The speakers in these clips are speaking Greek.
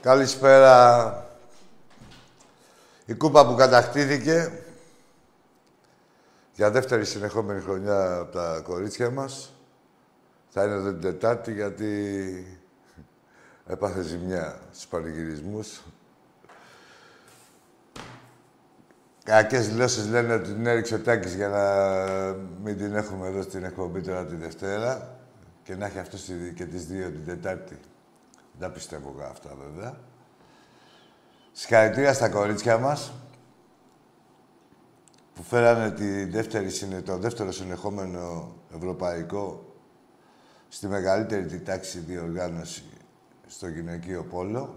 Καλησπέρα. Η κούπα που κατακτήθηκε για δεύτερη συνεχόμενη χρονιά από τα κορίτσια μας θα είναι την Τετάρτη, γιατί έπαθε ζημιά στους πανηγυρισμούς. Κακές δηλώσεις λένε ότι την έριξε ο Τάκης για να μην την έχουμε εδώ στην εκπομπή τώρα τη Δευτέρα και να έχει αυτό και τις δύο την Τετάρτη. Δεν πιστεύω αυτά, βέβαια. Συγχαρητήρια στα κορίτσια μας που φέρανε το δεύτερο συνεχόμενο ευρωπαϊκό στη μεγαλύτερη τη τάξη διοργάνωση στο γυναικείο πόλο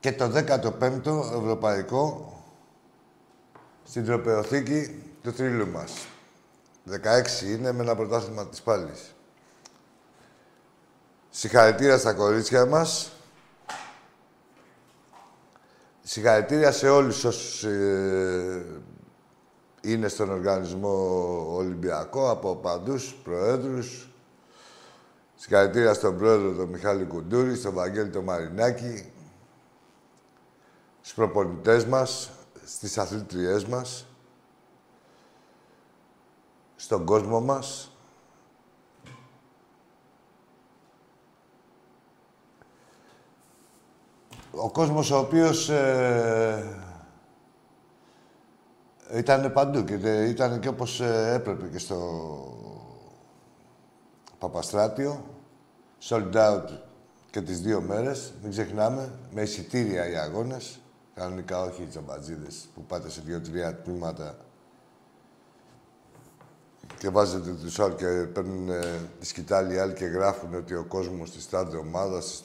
και το 15ο ευρωπαϊκό στην τροπεοθήκη του θρύλου μας. 16 είναι με ένα πρωτάθλημα της πάλης. Συγχαρητήρια στα κορίτσια μας. Συγχαρητήρια σε όλους όσους είναι στον οργανισμό Ολυμπιακό, από παντούς, προέδρους. Συγχαρητήρια στον πρόεδρο τον Μιχάλη Κουντούρη, στον Βαγγέλη τον Μαρινάκη, στους προπονητές μας, στις αθλητριές μας, στον κόσμο μας. Ο κόσμος ο οποίος ήταν παντού και ήταν και όπως έπρεπε και στο Παπαστράτιο. Sold out και τις δύο μέρες, μην ξεχνάμε, με εισιτήρια οι αγώνες. Κανονικά όχι οι τσαμπατζίδες που πάτε σε 2-3 τμήματα και βάζετε τους άλλους και παίρνουν τη σκητάλη άλλοι και γράφουν ότι ο κόσμος της τάδε ομάδας,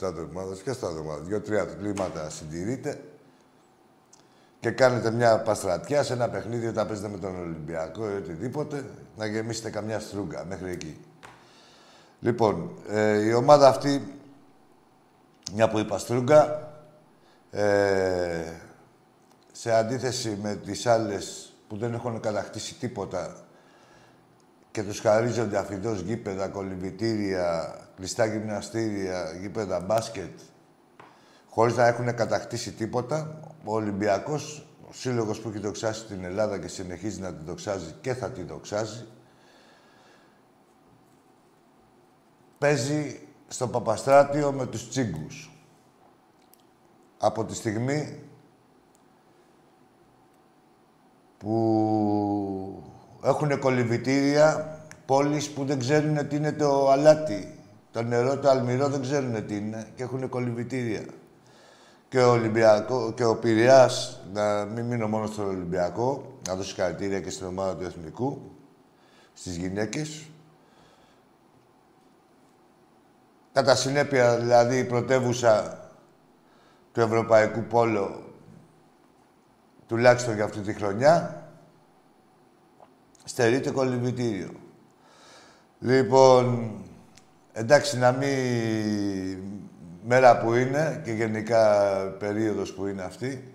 και στα ομάδας. 2-3 τμήματα συντηρείτε και κάνετε μια παστρατιά σε ένα παιχνίδι όταν παίζετε με τον Ολυμπιακό ή οτιδήποτε, να γεμίσετε καμιά στρούγκα μέχρι εκεί. Λοιπόν, η ομάδα αυτή, μια που είπα στρούγκα, σε αντίθεση με τις άλλες που δεν έχουν κατακτήσει τίποτα και τους χαρίζονται αφιδώς γήπεδα, κολυμπητήρια, κλειστά γυμναστήρια, γήπεδα μπάσκετ, χωρίς να έχουν κατακτήσει τίποτα. Ο Ολυμπιακός, ο σύλλογος που έχει δοξάσει την Ελλάδα και συνεχίζει να την δοξάζει και θα την δοξάζει, παίζει στο Παπαστράτιο με τους τσίγκους. Από τη στιγμή που έχουνε κολυμπητήρια πόλεις που δεν ξέρουν τι είναι το αλάτι. Το νερό, το αλμυρό δεν ξέρουν τι είναι και έχουνε κολυμπητήρια. Και ο Πυρειάς, να μην μείνω μόνο στον Ολυμπιακό, να δώσει συγχαρητήρια και στην ομάδα του Εθνικού, στις γυναίκες. Κατά συνέπεια, δηλαδή, η πρωτεύουσα του Ευρωπαϊκού Πόλο, τουλάχιστον για αυτή τη χρονιά, στερείται κολυμπητήριο. Λοιπόν, εντάξει, να μην... μέρα που είναι και γενικά περίοδος που είναι αυτή,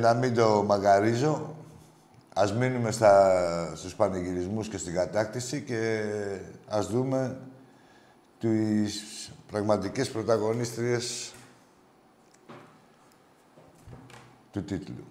να μην το μαγαρίζω. Ας μείνουμε στους πανηγυρισμούς και στην κατάκτηση και ας δούμε τις πραγματικές πρωταγωνίστριες του τίτλου.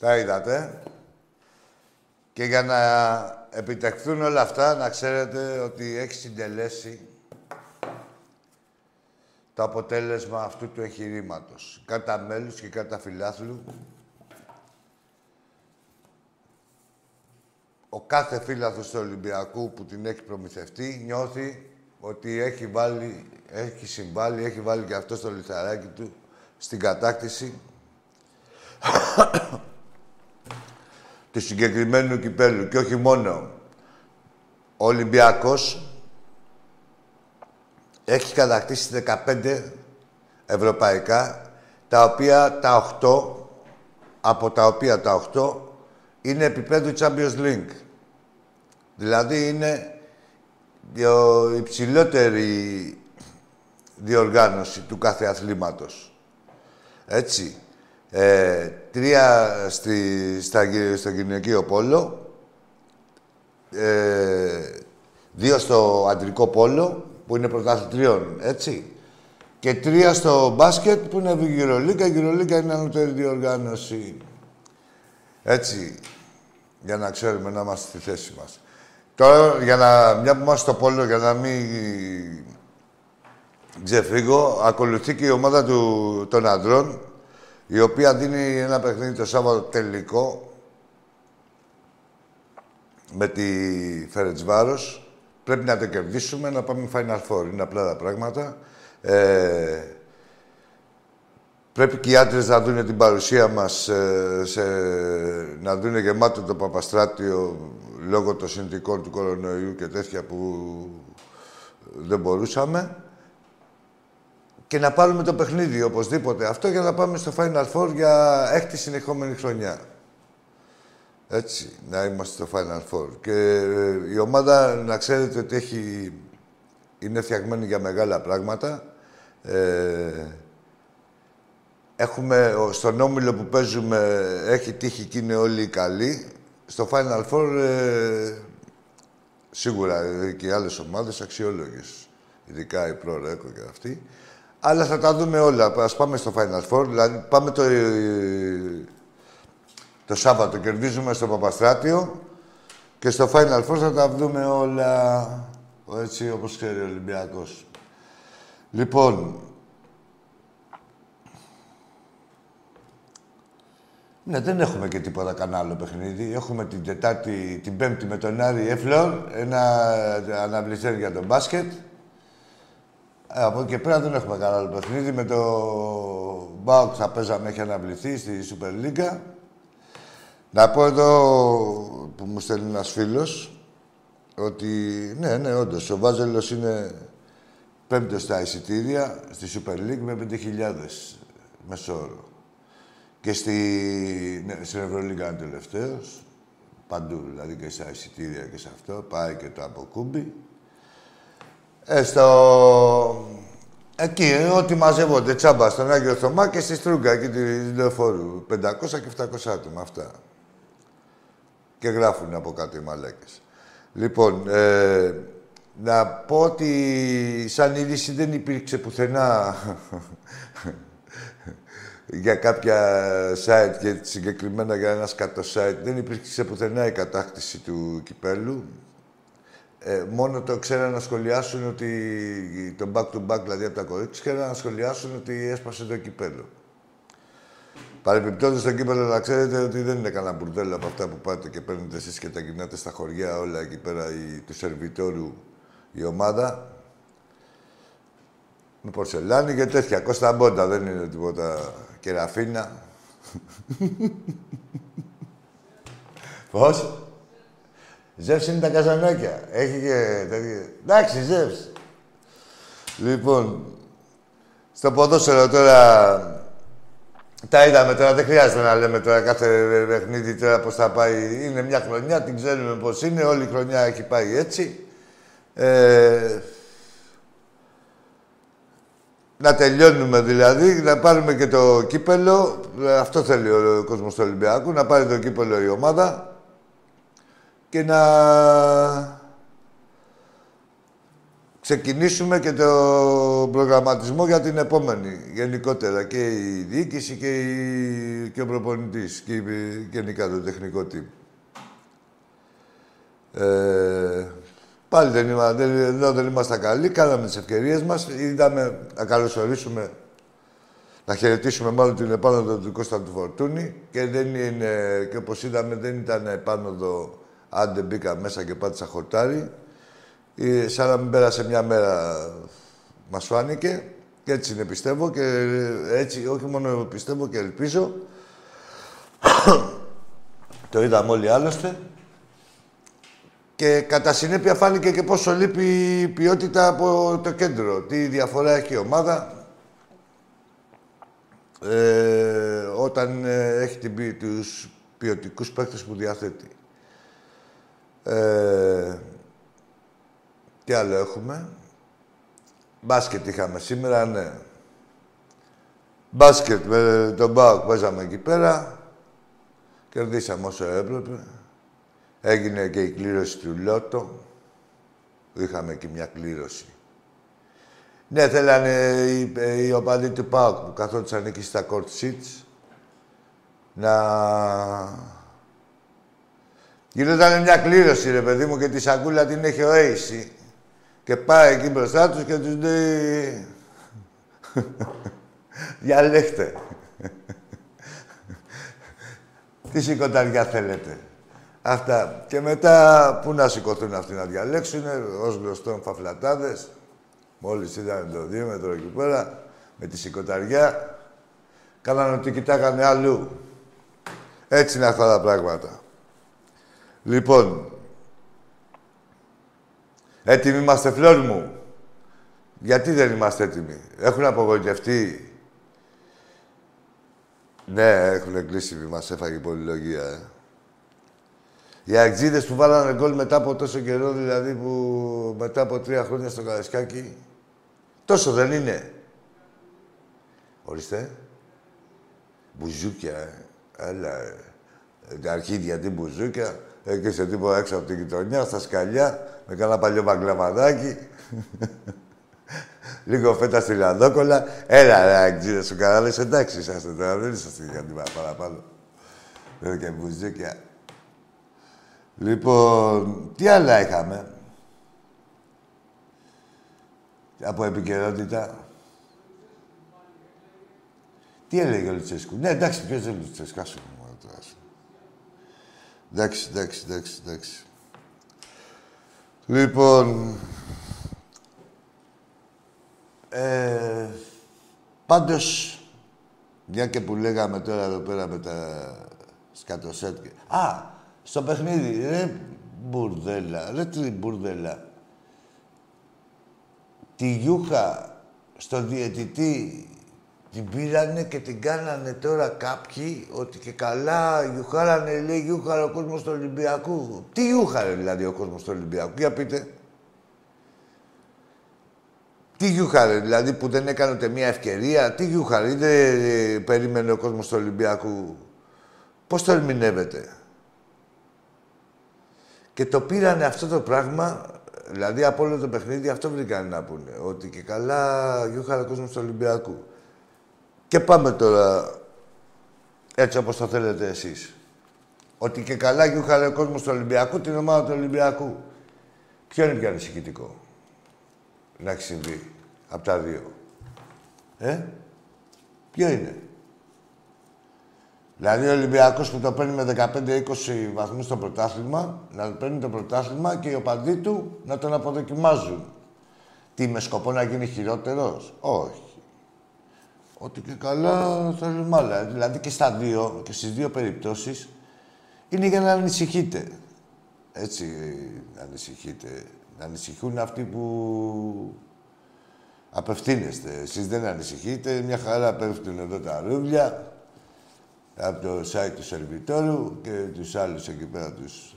Τα είδατε. Και για να επιτευχθούν όλα αυτά, να ξέρετε ότι έχει συντελέσει το αποτέλεσμα αυτού του εγχειρήματος. Κατά μέλους και κατά φιλάθλου, ο κάθε φίλαθλος του Ολυμπιακού που την έχει προμηθευτεί νιώθει ότι έχει συμβάλει και αυτό στο λιθαράκι του στην κατάκτηση του συγκεκριμένου κυπέλου. Και όχι μόνο. Ο Ολυμπιακός έχει κατακτήσει 15 ευρωπαϊκά, τα οποία τα 8, από τα οποία τα 8 είναι επίπεδου Champions League. Δηλαδή είναι η υψηλότερη διοργάνωση του κάθε αθλήματος. Έτσι. 3 στο γυναικείο πόλο, 2 στο αντρικό πόλο, που είναι πρωταθλητριών, έτσι. Και 3 στο μπάσκετ, που είναι Ευρωλίγκα. Η Ευρωλίγκα είναι ανώτερη διοργάνωση. Έτσι, για να ξέρουμε να είμαστε στη θέση μας. Τώρα, μια που είμαστε στο πόλο, για να μην ξεφύγω, ακολουθεί και η ομάδα των ανδρών, η οποία δίνει ένα παιχνίδι το Σάββατο τελικό με τη Φέρετς. Πρέπει να το κερδίσουμε, να πάμε Final Four. Είναι απλά τα πράγματα. Πρέπει και οι άντρες να δουν την παρουσία μας, να δουν γεμάτο το Παπαστράτιο λόγω των συνθηκών του κορονοϊού και τέτοια που δεν μπορούσαμε. Και να πάρουμε το παιχνίδι, οπωσδήποτε. Αυτό για να πάμε στο Final Four για έκτη συνεχόμενη χρονιά. Έτσι, να είμαστε στο Final Four. Και η ομάδα, να ξέρετε ότι είναι φτιαγμένη για μεγάλα πράγματα. Έχουμε, στον όμιλο που παίζουμε, έχει τύχει και είναι όλοι καλοί. Στο Final Four, σίγουρα και οι άλλες ομάδες αξιόλογες. Ειδικά η Pro Record και αυτή. Αλλά θα τα δούμε όλα. Ας πάμε στο Final Four. Δηλαδή, πάμε το Σάββατο κερδίζουμε στο Παπαστράτιο και στο Final Four θα τα δούμε όλα, έτσι, όπως ξέρει ο Ολυμπιακός. Λοιπόν... Ναι, δεν έχουμε και τίποτα κανένα παιχνίδι. Έχουμε την Πέμπτη με τον Άρη Εφλόρ, ένα αναβλητέν για τον μπάσκετ. Από εκεί πέρα δεν έχουμε κανένα άλλο παιχνίδι. Με το ΠΑΟΚ θα παίζαμε, έχει αναβληθεί στη Super League. Να πω εδώ που μου στέλνει ένας φίλος ότι ναι, όντως, ο Βάζελος είναι 5ος στα εισιτήρια στη Super League με 5.000 μεσόωρο. Και στην Ευρωλίγκα είναι τελευταίος, παντού, δηλαδή και στα εισιτήρια και σε αυτό, πάει και το Αποκούμπι. Εκεί, ό,τι μαζεύονται, τσάμπα, στον Άγιο Θωμά και στη Στρούγκα, εκεί τη Λεωφόρου. 500 και 700 άτομα, αυτά. Και γράφουν από κάτω οι μαλάκες. Λοιπόν, να πω ότι σαν είδηση δεν υπήρξε πουθενά για κάποια site και συγκεκριμένα για ένα σκατό site, δεν υπήρξε πουθενά η κατάκτηση του κυπέλου. Μόνο το ξέραν να σχολιάσουν ότι το back-to-back, δηλαδή από τα κορίτσια, ξέραν να σχολιάσουν ότι έσπασε το κυπέλο. Παρεμπιπτόντως το κύπελο, να ξέρετε ότι δεν είναι κανένα μπουρδέλο από αυτά που πάτε και παίρνετε εσείς και τα γυρνάτε στα χωριά όλα εκεί πέρα του σερβιτόρου η ομάδα. Με πορσελάνη και τέτοια. Κώστα Μπόντα, δεν είναι τίποτα κεραφίνα. Πώς? Ζεύς είναι τα καζανάκια. Έχει και τέτοια... Εντάξει, Ζεύς. Λοιπόν, στο ποδόσφαιρο τώρα... Τα είδαμε τώρα, δεν χρειάζεται να λέμε τώρα κάθε παιχνίδι τώρα πώς θα πάει. Είναι μια χρονιά, την ξέρουμε πώς είναι. Όλη η χρονιά έχει πάει έτσι. Να τελειώνουμε δηλαδή, να πάρουμε και το κύπελο. Αυτό θέλει ο κόσμος του Ολυμπιακού, να πάρει το κύπελο η ομάδα. Και να ξεκινήσουμε και το προγραμματισμό για την επόμενη, γενικότερα. Και η διοίκηση και ο προπονητής, και γενικά το τεχνικό team. Πάλι δεν ήμασταν καλοί, κάναμε τις ευκαιρίες μας. Είδαμε να καλωσορίσουμε, να χαιρετήσουμε μάλλον την επάνωδο του Κώστα του Φορτούνη και, και όπως είδαμε δεν ήταν επάνωδο αν δεν μπήκα μέσα και πάτησα χορτάρι. Σαν να μην πέρασε μια μέρα μας φάνηκε και έτσι είναι πιστεύω και έτσι όχι μόνο πιστεύω και ελπίζω. Το είδαμε όλοι άλλωστε. Και κατά συνέπεια φάνηκε και πόσο λείπει η ποιότητα από το κέντρο. Τι διαφορά έχει η ομάδα όταν έχει τους ποιοτικούς παίκτες που διαθέτει. Τι άλλο έχουμε. Μπάσκετ είχαμε σήμερα, ναι. Μπάσκετ με τον ΠΑΟΚ παίζαμε εκεί πέρα. Κερδίσαμε όσο έπρεπε. Έγινε και η κλήρωση του Λότο. Είχαμε και μια κλήρωση. Ναι, θέλανε οι οπαδοί του ΠΑΟΚ που καθόντουσαν εκεί στα court seats να... Γινόταν μια κλήρωση, ρε παιδί μου, και τη σακούλα την έχει ο ACE. Και πάει εκεί μπροστά τους και τους λέει... Διαλέχτε. Τι σηκωταριά θέλετε. Αυτά. Και μετά, πού να σηκωθούν αυτοί να διαλέξουνε, ως γνωστόν φαφλατάδες. Μόλις είδαν το δίμετρο εκεί πέρα, με τη σηκωταριά, κάνανε ότι κοιτάγανε αλλού. Έτσι είναι αυτά τα πράγματα. Λοιπόν, έτοιμοι είμαστε, φλόρ μου. Γιατί δεν είμαστε έτοιμοι. Έχουν απογοητευτεί. Ναι, έχουν κλείσει, μας έφαγε πολυλογία, Οι αγτζίδες που βάλανε γκολ μετά από τόσο καιρό, δηλαδή που μετά από 3 χρόνια στο Καρασκάκι. Τόσο δεν είναι. Ορίστε. Μπουζούκια, αλλά αρχίδια, τι μπουζούκια. Έκλεισε τίποτα έξω από την γειτονιά, στα σκαλιά, με κάνα παλιό μπαγκλαμαδάκι. Λίγο φέτα στη λαδόκολα. Έλα, ρε, αγτζίδες σου καλά. Λες, εντάξει, είσαστε τώρα, δεν είσαστε για τίποτα παραπάνω. Λέω και μπουζούκια. Λοιπόν, τι άλλα είχαμε από επικαιρότητα. Τι έλεγε ο Λουτσέσκου. Ναι, εντάξει, ποιος δεν είναι ο Λουτσέσκου. Άσου μου, εντάξει. Λοιπόν... πάντως, μια και που λέγαμε τώρα εδώ πέρα με τα σκατοσέτ και... Α! Στο παιχνίδι, ρε μπουρδέλα, ρε τριμπουρδέλα. Τη Γιούχα στον διαιτητή την πήρανε και την κάνανε τώρα κάποιοι ότι και καλά γιουχάρανε, λέει γιούχαρα ο κόσμος του Ολυμπιακού. Τι γιούχαρε δηλαδή ο κόσμος του Ολυμπιακού, για πείτε. Τι γιούχαρε δηλαδή που δεν έκανε ούτε μία ευκαιρία, τι γιούχαρε, δεν περίμενε ο κόσμος του Ολυμπιακού. Πώς το ερμηνεύεται. Και το πήρανε αυτό το πράγμα, δηλαδή από όλο το παιχνίδι, αυτό βρήκανε να πούνε. Ότι και καλά γιούχαρα κόσμος του Ολυμπιακού. Και πάμε τώρα, έτσι όπως το θέλετε εσείς. Ότι και καλά γιούχαρα κόσμος του Ολυμπιακού, την ομάδα του Ολυμπιακού. Ποιο είναι πιο ανησυχητικό να έχει συμβεί από τα δύο. Ποιο είναι. Δηλαδή, ο Ολυμπιακός που το παίρνει με 15-20 βαθμούς στο πρωτάθλημα, να παίρνει το πρωτάθλημα και οι οπαδοί του να τον αποδοκιμάζουν. Τι, με σκοπό να γίνει χειρότερος. Όχι. Ότι και καλά θέλουμε άλλα. Δηλαδή, και στα δύο, και στις δύο περιπτώσεις, είναι για να ανησυχείτε. Έτσι, να ανησυχείτε. Να ανησυχούν αυτοί που απευθύνεστε. Εσείς δεν ανησυχείτε. Μια χαρά πέφτουν εδώ τα ρούβλια. Από το site του Σερβιτόρου και τους άλλους εκεί πέρα τους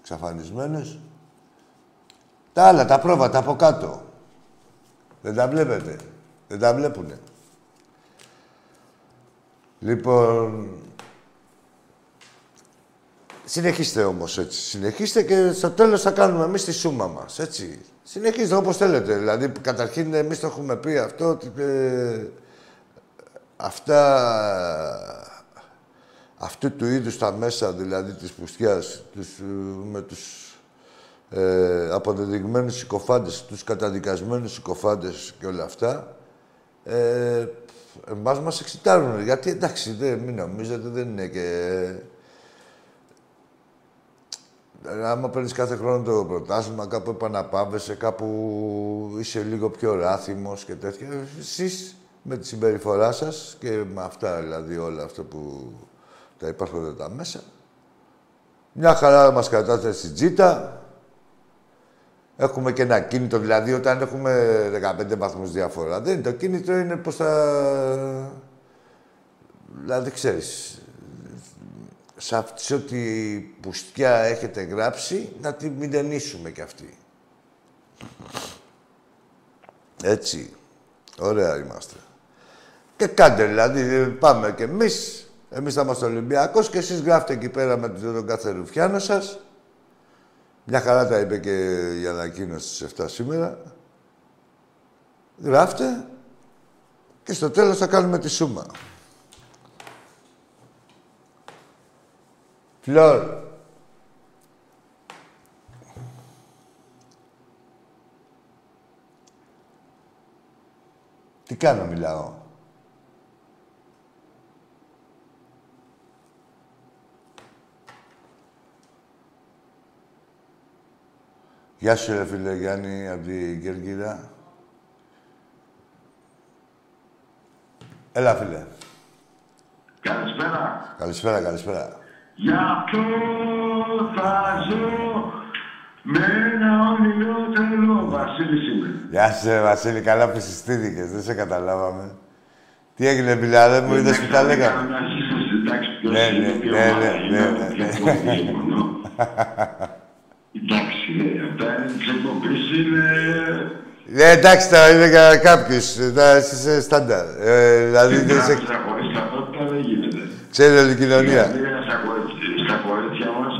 εξαφανισμένους. Τα άλλα, τα πρόβατα από κάτω. Δεν τα βλέπετε. Δεν τα βλέπουνε. Λοιπόν... Συνεχίστε όμως έτσι. Συνεχίστε και στο τέλος θα κάνουμε εμείς τη σούμα μας, έτσι. Συνεχίστε όπως θέλετε. Δηλαδή, καταρχήν εμείς το έχουμε πει αυτό ότι... αυτά... Αυτού του είδους τα μέσα, δηλαδή, της πουστιάς, με τους αποδεδειγμένους συκοφάντες, τους καταδικασμένους συκοφάντες και όλα αυτά, εμάς μας εξητάρουν. Γιατί εντάξει, μην νομίζετε, δεν είναι και... Άμα παίρνεις κάθε χρόνο το πρωτάθλημα, κάπου επαναπάβεσαι, κάπου είσαι λίγο πιο ράθιμος και τέτοια. Εσείς με τη συμπεριφορά σας και με αυτά, δηλαδή όλα αυτά που τα υπάρχονται τα μέσα, μια χαρά μας κρατάτε στην τζίτα. Έχουμε και ένα κίνητο, δηλαδή όταν έχουμε 15 βαθμούς διαφορά. Δεν είναι το κίνητο, είναι πως θα... Δηλαδή ξέρεις, σε αυτή ό,τι πουστιά έχετε γράψει, να τη μηδενίσουμε κι αυτή. Έτσι. Ωραία είμαστε. Και κάντε, δηλαδή, πάμε κι εμείς. Εμείς θα είμαστε Ολυμπιακός και εσείς γράφτε εκεί πέρα με τον κάθε ρουφιάνο σας. Μια χαρά τα είπε και η ανακοίνωση στις 7 σήμερα. Γράφτε και στο τέλος θα κάνουμε τη σούμα. Φλόρ. Τι κάνω, μιλάω. Γεια σου, ρε φίλε Γιάννη, από την Κέρκυρα. Έλα, φίλε. Καλησπέρα. Καλησπέρα, καλησπέρα. Για αυτό θα ζω με ένα ονειρότερο. Βασίλης είμαι. Γεια σου, Βασίλη. Καλά που συστήθηκες. Δεν σε καταλάβαμε. Τι έγινε, Μπιλάρε μου, είδες που τα λέγαμε. Εντάξει, αυτά είναι ξεκοπής, είναι... Εντάξει, τα είναι για κάποιους. Εσύ είσαι στάνταρ. Δηλαδή, δεν είσαι... Ξέρει όλη η κοινωνία.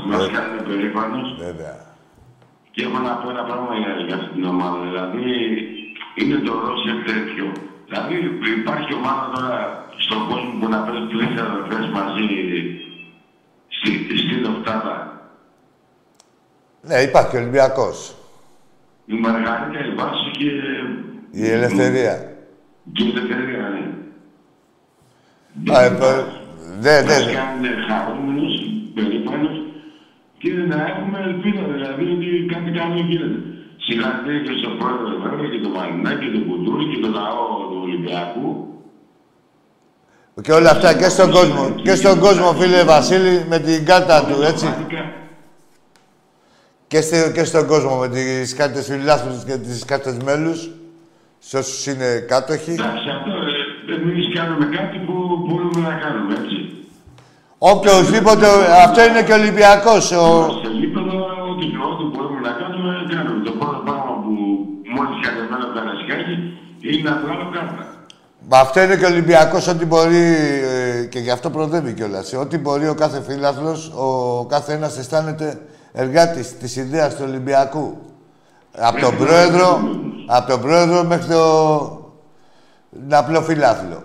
Μας κάνουν περήφανος. Βέβαια. Και έχω να πω ένα πράγμα για αυτήν την ομάδα. Δηλαδή, είναι το Ρώσιο τέτοιο. Δηλαδή, υπάρχει ομάδα τώρα στον κόσμο που να παίζει τρεις αδερφές μαζί στην οκτάδα. Ναι, υπάρχει ο Ολυμπιακός. Η Μαργαρίτα, η Βάση και... Η Ελευθερία. Και η Ελευθερία, ναι. Μας κάνουν χαρούμενος, περήφανος. Και να έχουμε ελπίδα, δηλαδή ότι κάτι καλό γίνεται. Συγχαρητήρια και στον πρόεδρο Ευρώπη και τον Μαρινάκη και τον Κουντούρη και τον λαό του Ολυμπιακού. Και όλα αυτά και στον κόσμο. Και στον κόσμο, φίλε Βασίλη, με την κάρτα του, έτσι. Και στον κόσμο, με τις κάρτες φιλάθλους και τις κάρτες μέλους, σε όσους είναι κάτοχοι. Εντάξει, αυτό εμείς κάνουμε κάτι που μπορούμε να κάνουμε, έτσι. Οποιοςδήποτε, αυτό είναι και Ολυμπιακός. Σε γήπεδο, ό,τι μπορούμε να κάνουμε, κάνουμε. Το πρώτο πράγμα που μόλις κατεβαίνω από τα Ρασικάκη είναι να βγάλω κάρτα. Αυτό είναι και Ολυμπιακός, ό,τι μπορεί, και γι' αυτό προδεύει κιόλας. Ό,τι μπορεί ο κάθε φίλαθλος, ο κάθε ένας αισθάνεται εργάτης της ιδέας του Ολυμπιακού. Από τον πρόεδρο, μέχρι τον απλό φίλαθλο.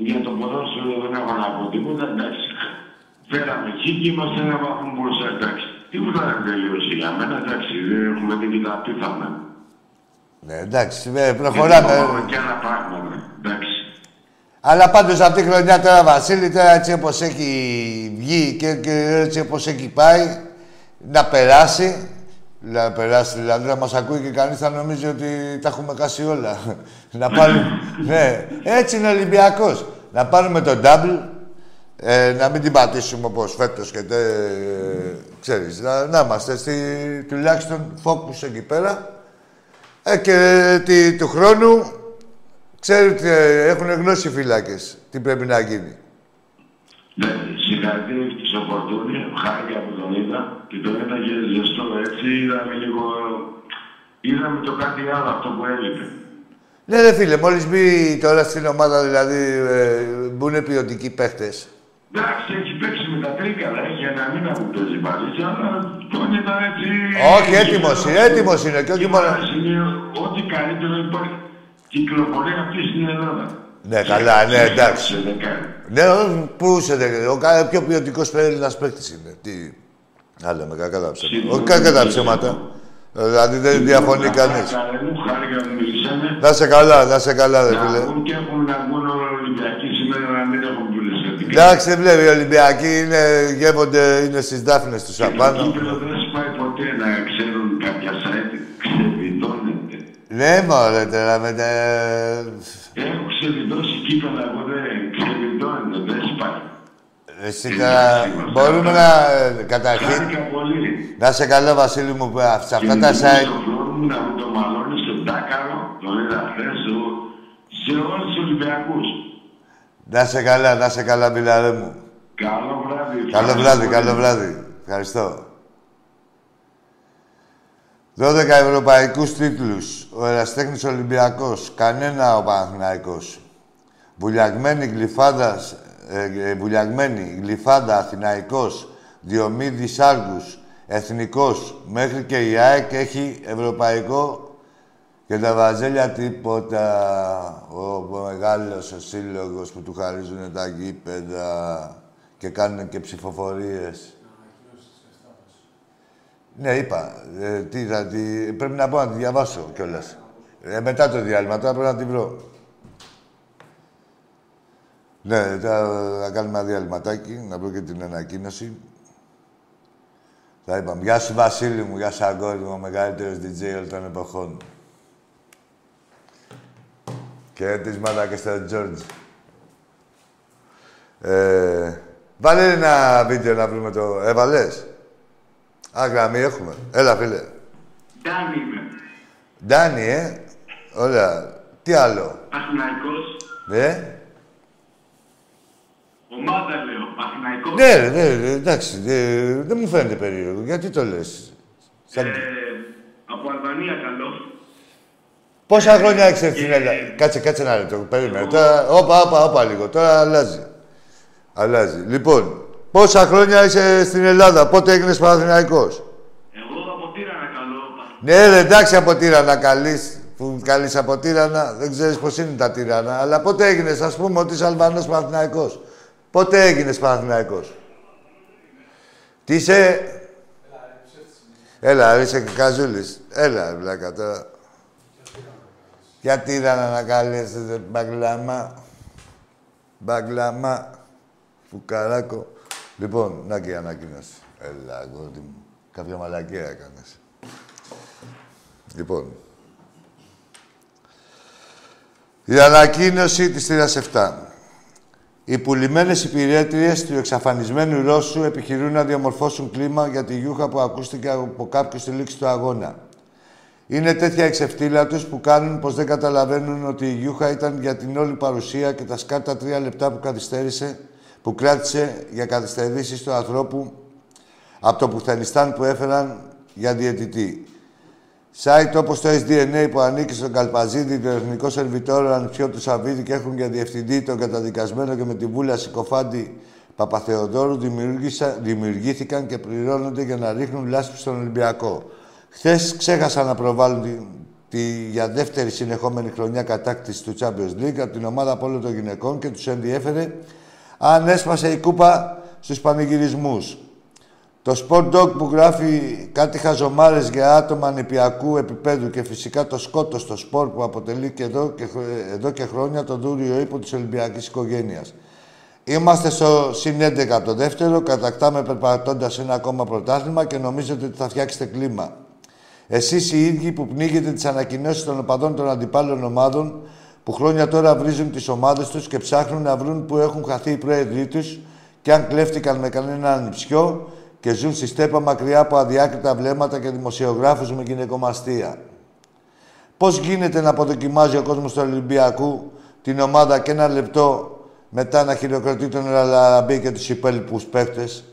Για το ποδόσφαιρο δεν έχω να πω τίποτα, εντάξει. Φέραμε εκεί και είμαστε ένα βάθμο μπροστά, εντάξει. Τίποτα δεν τελείωσε για μένα, εντάξει. Δεν έχουμε δει και τα πείθαμε. Ναι, εντάξει, προχωράμε. Και άλλα πράγματα, εντάξει. Αλλά πάντως αυτή τη χρονιά τώρα, Βασίλη, τώρα έτσι όπως έχει βγει και έτσι όπως έχει πάει, να περάσει. Να περάσει, δηλαδή να μας ακούει και κανείς θα νομίζει ότι τα έχουμε κάσει όλα. Να πάρουμε... ναι, έτσι είναι Ολυμπιακός. Να πάρουμε τον double, να μην την πατήσουμε όπως φέτος και ξέρεις, να είμαστε τουλάχιστον focus εκεί πέρα. Και του χρόνου, ξέρετε, έχουν γνώση οι φύλακες τι πρέπει να γίνει. Ναι, συγχαρητήρια και στον Φορτούνη, χάρηκα που τον είδα και τον έταγε ζεστό, έτσι είδαμε λίγο... Είδαμε το κάτι άλλο, αυτό που έλειπε. Ναι ρε φίλε, μόλις μπει τώρα στην ομάδα, δηλαδή, μπουνε ποιοτικοί παίχτες. Εντάξει, έχει παίξει με τα Τρίκαλα, έχει ένα μήνα που παίζει παλίτσα, αλλά τον είδα έτσι... Όχι, έτοιμος, έτοιμος είναι και όχι μόνο... Είναι ό,τι καλύτερο υπάρχει. Κυκλοφορεί αυτή στην Ελλάδα. Ναι, καλά, ναι, εντάξει. Ναι, πού είσαι, ο πιο ποιοτικός Έλληνας παίκτης είναι. Άλλα με κακά τα ψέματα. Όχι κακά τα ψέματα. Δηλαδή δεν διαφωνεί κανείς. Να σε καλά, να σε καλά, ρε φίλε. Εντάξει, δεν βλέπει. Οι Ολυμπιακοί είναι, γεύονται, είναι στις δάφνες τους απάνω. Το κύπελλο δεν σπάει ποτέ να ξέρουν κάποια site. Ξεβιτώνεται. Ναι, μωρέ, τώρα με τα... Έχω ξεβιτώσει κύπελλα, εγώ δεν ξεβιτώνεται, δεν σπάει. Εσύ τώρα μπορούμε να... Καταρχήν... Να σε καλά, Βασίλη μου, που σε αυτά τα site... Στον φλόρο μου να μου το μαλώνει στον Τάκαρο, τον Ελαφρές, σε όλους τους Ολυμπιακούς. Να σε καλά, να σε καλά, μπιλαρέ μου. Καλό βράδυ. Καλό βράδυ, καλό βράδυ. Ευχαριστώ. 12 ευρωπαϊκούς τίτλους. Ο Εραστέχνης Ολυμπιακός. Κανένα ο Παναθηναϊκός. Βουλιαγμένη Γλυφάδα Αθηναϊκός. Διομήδης Άργους. Εθνικός. Μέχρι και η ΑΕΚ έχει ευρωπαϊκό. Και τα βαζέλια τίποτα, ο μεγάλος ο σύλλογος που του χαρίζουν τα γήπεδα και κάνουν και ψηφοφορίες. Ναι, είπα. Πρέπει να πω να τη διαβάσω κιόλας. Μετά το διάλειμμα, τώρα πρέπει να τη βρω. Ναι, θα κάνουμε ένα διαλυματάκι, να βρω και την ανακοίνωση. Θα είπαμε, γεια σου Βασίλη μου, γεια σου αγόρι μου, ο μεγαλύτερος DJ όλων των εποχών. Και τις μαλάκες στον Τζόρτζ. Βάλε ένα βίντεο να βρούμε το... Έβαλες. Γραμμή έχουμε. Έλα, φίλε. Ντάνι είμαι. Ντάνι, Ωραία. Τι άλλο. Αθηναϊκός. Ναι. Ομάδα, λέω. Αθηναϊκός. Ναι, εντάξει. Δεν μου φαίνεται περίεργο. Γιατί το λες. Από Αλβανία, καλό. Πόσα χρόνια έχεις έρθει στην Ελλάδα. Κάτσε ένα λεπτό. Περίμενε. Τώρα, όπα λίγο. Τώρα αλλάζει. Αλλάζει. Λοιπόν, πόσα χρόνια είσαι στην Ελλάδα. Πότε έγινες Παναθηναϊκός. Εγώ από Τίρανα καλώ. Ναι, εντάξει από Τίρανα καλείς. Που καλείς από Τίρανα. Δεν ξέρεις πώς είναι τα Τίρανα. Αλλά πότε έγινες, ας πούμε, ότι είσαι Αλβανός Παναθηναϊκός. Πότε έγινες Παναθηναϊκός. Τι είσαι. Έλα, είσαι Καζούλης. Έλα, βλάκα τώρα. Γιατί είδα να καλέσετε μπαγκλάμα, φουκαράκο. Λοιπόν, να και η ανακοίνωση. Έλα, αγόρι μου. Κάποια μαλακία έκανες. Λοιπόν. Η ανακοίνωση της θύρας 7. Οι πουλημένες υπηρέτριες του εξαφανισμένου Ρώσου επιχειρούν να διαμορφώσουν κλίμα για τη γιούχα που ακούστηκε από κάποιους στη λήξη του αγώνα. Είναι τέτοια εξεφτύλα τους που κάνουν πως δεν καταλαβαίνουν ότι η γιούχα ήταν για την όλη παρουσία και τα σκάρτα 3 λεπτά που κράτησε για καθυστερήσεις του ανθρώπου από το Πουθενιστάν που έφεραν για διαιτητή. Site όπως το SDNA που ανήκει στον Καλπαζίδη, το εθνικό σερβιτόρο ανιψιό του Σαββίδη και έχουν για διευθυντή τον καταδικασμένο και με τη βούλα συκοφάντη Παπαθεοδόρου δημιουργήθηκαν και πληρώνονται για να ρίχνουν λάσπη στον Ολυμπιακό. Χθες ξέχασαν να προβάλλουν για δεύτερη συνεχόμενη χρονιά κατάκτηση του Champions League από την ομάδα πόλου των γυναικών και τους ενδιέφερε αν έσπασε η κούπα στους πανηγυρισμούς. Το Sport Dog που γράφει κάτι χαζομάρες για άτομα νηπιακού επίπεδου και φυσικά το σκότος στο σπορ που αποτελεί και εδώ και χρόνια το δούριο ύπο της Ολυμπιακής οικογένειας. Είμαστε στο +11 από το δεύτερο, κατακτάμε περπατώντας ένα ακόμα πρωτάθλημα και νομίζετε ότι θα φτιάξετε κλίμα. Εσείς οι ίδιοι που πνίγετε τις ανακοινώσεις των οπαδών των αντιπάλων ομάδων, που χρόνια τώρα βρίζουν τις ομάδες τους και ψάχνουν να βρουν που έχουν χαθεί οι πρόεδροι τους και αν κλέφτηκαν με κανέναν ψιό και ζουν στη στέπα μακριά από αδιάκριτα βλέμματα και δημοσιογράφους με γυναικομαστία. Πώς γίνεται να αποδοκιμάζει ο κόσμος του Ολυμπιακού την ομάδα και ένα λεπτό μετά να χειροκροτεί τον Ραλαμπή και τους υπόλοιπους παίκτες.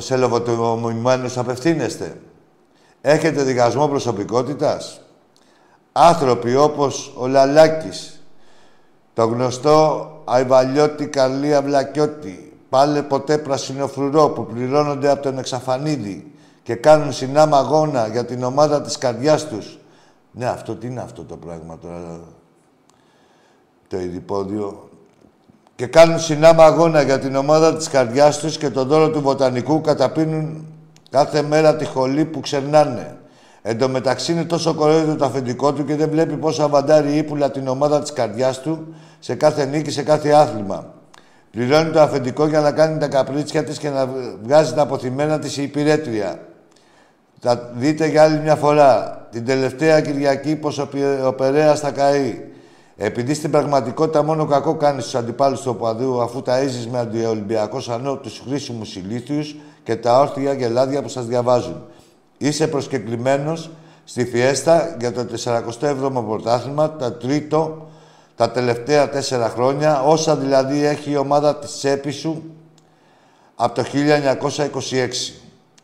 Σε λοβοτομημένους απευθύνεστε. Έχετε δικασμό προσωπικότητας. Άνθρωποι όπως ο Λαλάκης, το γνωστό Αϊβαλιώτη Καρλή Αυλακιώτη, πάλε ποτέ πρασινοφρουρό που πληρώνονται από τον Εξαφανίδη και κάνουν συνάμα αγώνα για την ομάδα της καρδιάς τους. Ναι, αυτό τι είναι αυτό το πράγμα τώρα. Το ειδιπόδιο και κάνουν συνάμα αγώνα για την ομάδα της καρδιάς τους και τον δώρο του Βοτανικού, καταπίνουν κάθε μέρα τη χολή που ξερνάνε. Εν τω μεταξύ είναι τόσο κοροϊδό το αφεντικό του και δεν βλέπει πόσο αβαντάρει ύπουλα την ομάδα της καρδιάς του σε κάθε νίκη, σε κάθε άθλημα. Πληρώνει το αφεντικό για να κάνει τα καπρίτσια της και να βγάζει τα αποθυμένα της η υπηρέτρια. Θα δείτε για άλλη μια φορά, την τελευταία Κυριακή, πως ο Περέας θα καεί. Επειδή στην πραγματικότητα μόνο κακό κάνει στους αντιπάλους του οπαδού, αφού ταΐζεις με αντιολυμπιακό σανό τους χρήσιμους ηλίθιους και τα όρθια γελάδια που σας διαβάζουν. Είσαι προσκεκλημένος στη Φιέστα για το 47ο πρωτάθλημα, το τρίτο τα τελευταία 4 χρόνια, όσα δηλαδή έχει η ομάδα της τσέπης σου από το 1926.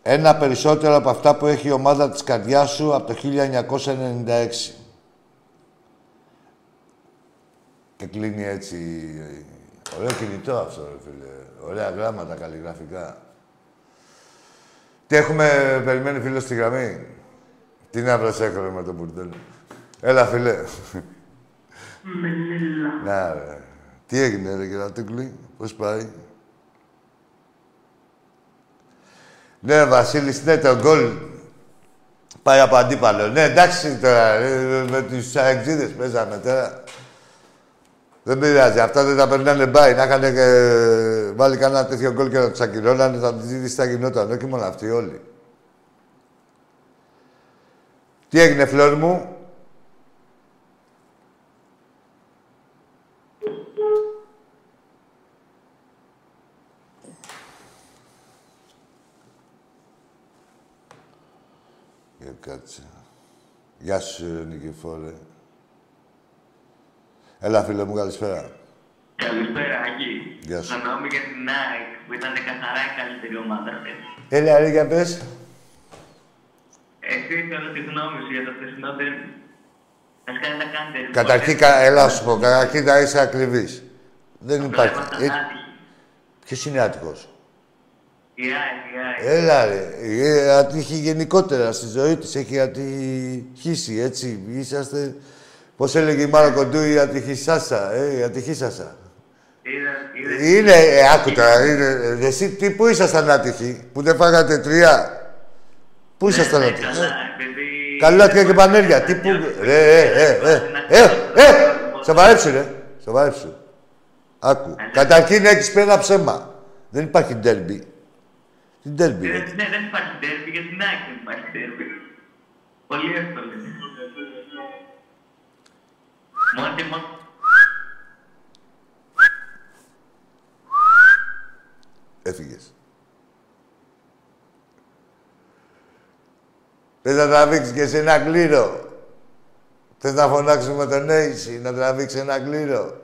Ένα περισσότερο από αυτά που έχει η ομάδα της καρδιάς σου από το 1996. Και κλείνει έτσι. Ωραίο κινητό αυτό, ρε φίλε. Ωραία γράμματα, καλλιγραφικά. Τι έχουμε, περιμένει φίλος στη γραμμή. Τι να βρεσέκρομαι με τον μπουρδέλο. Έλα, φίλε. Να, ρε. Τι έγινε, ρε κερατούκλη, πώς πάει. Ναι, Βασίλης, ναι, το γκολ πάει από αντίπαλο. Ναι, εντάξει τώρα, με τους αεξίδες παίζαμε τώρα. Δεν πειράζει, αυτά δεν τα περνάνε μπάι. Να είχαν βάλει κανένα τέτοιο γκολ και να τους ακυρώνανε, θα δεις τι θα γινόταν. Όχι μόνο αυτοί, όλοι. Τι έγινε, φλόρ μου. Κάτσε. Γεια σου, Νικηφόρε. Έλα, φίλε μου, καλησπέρα. Καλησπέρα, Άγγι. Γεια σου. Ανανοούμε για την ΑΕΚ, που ήταν καθαρά η καλύτερη ομάδα. Έλα, ρε, για πες. Εσύ ήθελα τη γνώμη σου για το χθεσινό ντέρμπι. Ας κάνει να κάνετε. Καταρχήν, έλα, σου πω, καταρχήν να είσαι ακριβής. Δεν υπάρχει. Ποιος είναι άτυχος. Έλα, ρε. Ατύχει γενικότερα στη ζωή της. Έχει ατυχήσει, έτσι. Είσαστε... Πώς έλεγε η Μάρα Κοντού, η ατυχήσασα. Η ατυχήσασα. Είναι... Άκουτα, είναι... Εσύ τι, πού ήσασταν άτυχοι, που δεν φάγατε 3. Πού ήσασταν άτυχοι. Καλούθια και πανέρια. Τι πού... Σοβαρέψου, ρε. Σοβαρέψου. Άκου. Καταρχήν έχεις πει ένα ψέμα. Δεν υπάρχει ντέρμπι. Ναι, δεν υπάρχει ντέρμπι, γιατί να δεν υπάρχει ντέρμπι. Πολύ εύκολο. Μόνο και μόνο... Έφυγες. Θες να τραβήξεις κι εσύ ένα κλήρο. Θες να φωνάξουμε τον ACE, να τραβήξει ένα κλήρο.